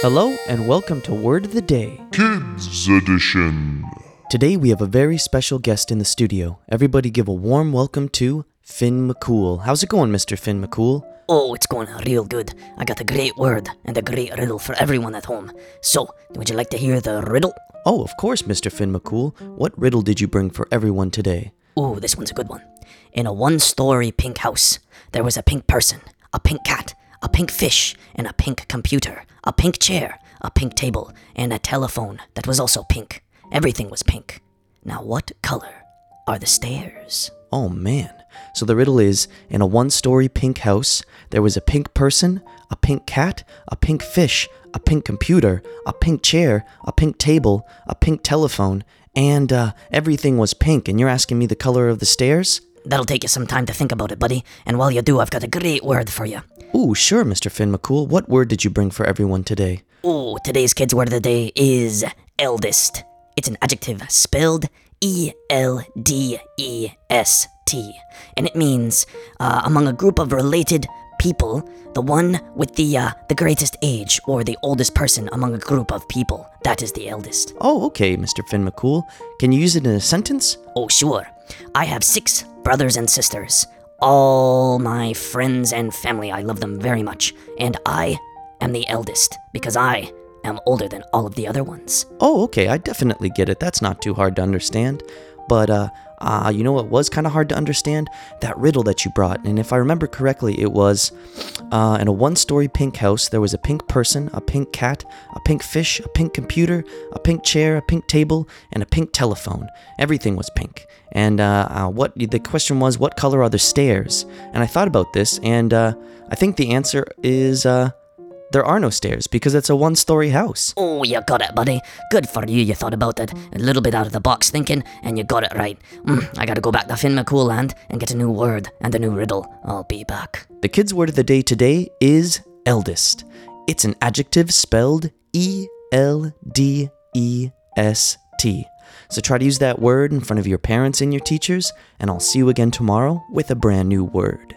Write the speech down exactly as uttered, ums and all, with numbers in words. Hello and welcome to Word of the Day, Kids Edition. Today we have a very special guest in the studio. Everybody give a warm welcome to Finn McCool. How's it going, Mister Finn McCool? Oh, it's going real good. I got a great word and a great riddle for everyone at home. So, would you like to hear the riddle? Oh, of course, Mister Finn McCool. What riddle did you bring for everyone today? Ooh, this one's a good one. In a one-story pink house, there was a pink person, a pink cat, a pink fish, and a pink computer, a pink chair, a pink table, and a telephone that was also pink. Everything was pink. Now what color are the stairs? Oh man, so the riddle is, in a one-story pink house, there was a pink person, a pink cat, a pink fish, a pink computer, a pink chair, a pink table, a pink telephone, and uh, everything was pink, and you're asking me the color of the stairs? That'll take you some time to think about it, buddy. And while you do, I've got a great word for you. Ooh, sure, Mister Finn McCool. What word did you bring for everyone today? Ooh, today's Kids Word of the Day is eldest. It's an adjective spelled E L D E S T. And it means, uh, among a group of related people, the one with the uh, the greatest age, or the oldest person among a group of people. That is the eldest. Oh, okay, Mister Finn McCool. Can you use it in a sentence? Oh, sure. I have six brothers and sisters. All my friends and family, I love them very much. And I am the eldest, because I am older than all of the other ones. Oh, okay, I definitely get it. That's not too hard to understand. But, uh, uh you know what was kind of hard to understand? That riddle that you brought. And if I remember correctly, it was, uh, in a one-story pink house, there was a pink person, a pink cat, a pink fish, a pink computer, a pink chair, a pink table, and a pink telephone. Everything was pink. And, uh, uh what, the question was, what color are the stairs? And I thought about this, and, uh, I think the answer is, uh, there are no stairs, because it's a one-story house. Oh, you got it, buddy. Good for you, you thought about it. A little bit out of the box thinking, and you got it right. Mm, I gotta go back to Finn McCool Land and get a new word and a new riddle. I'll be back. The Kids' Word of the Day today is eldest. It's an adjective spelled E L D E S T. So try to use that word in front of your parents and your teachers, and I'll see you again tomorrow with a brand new word.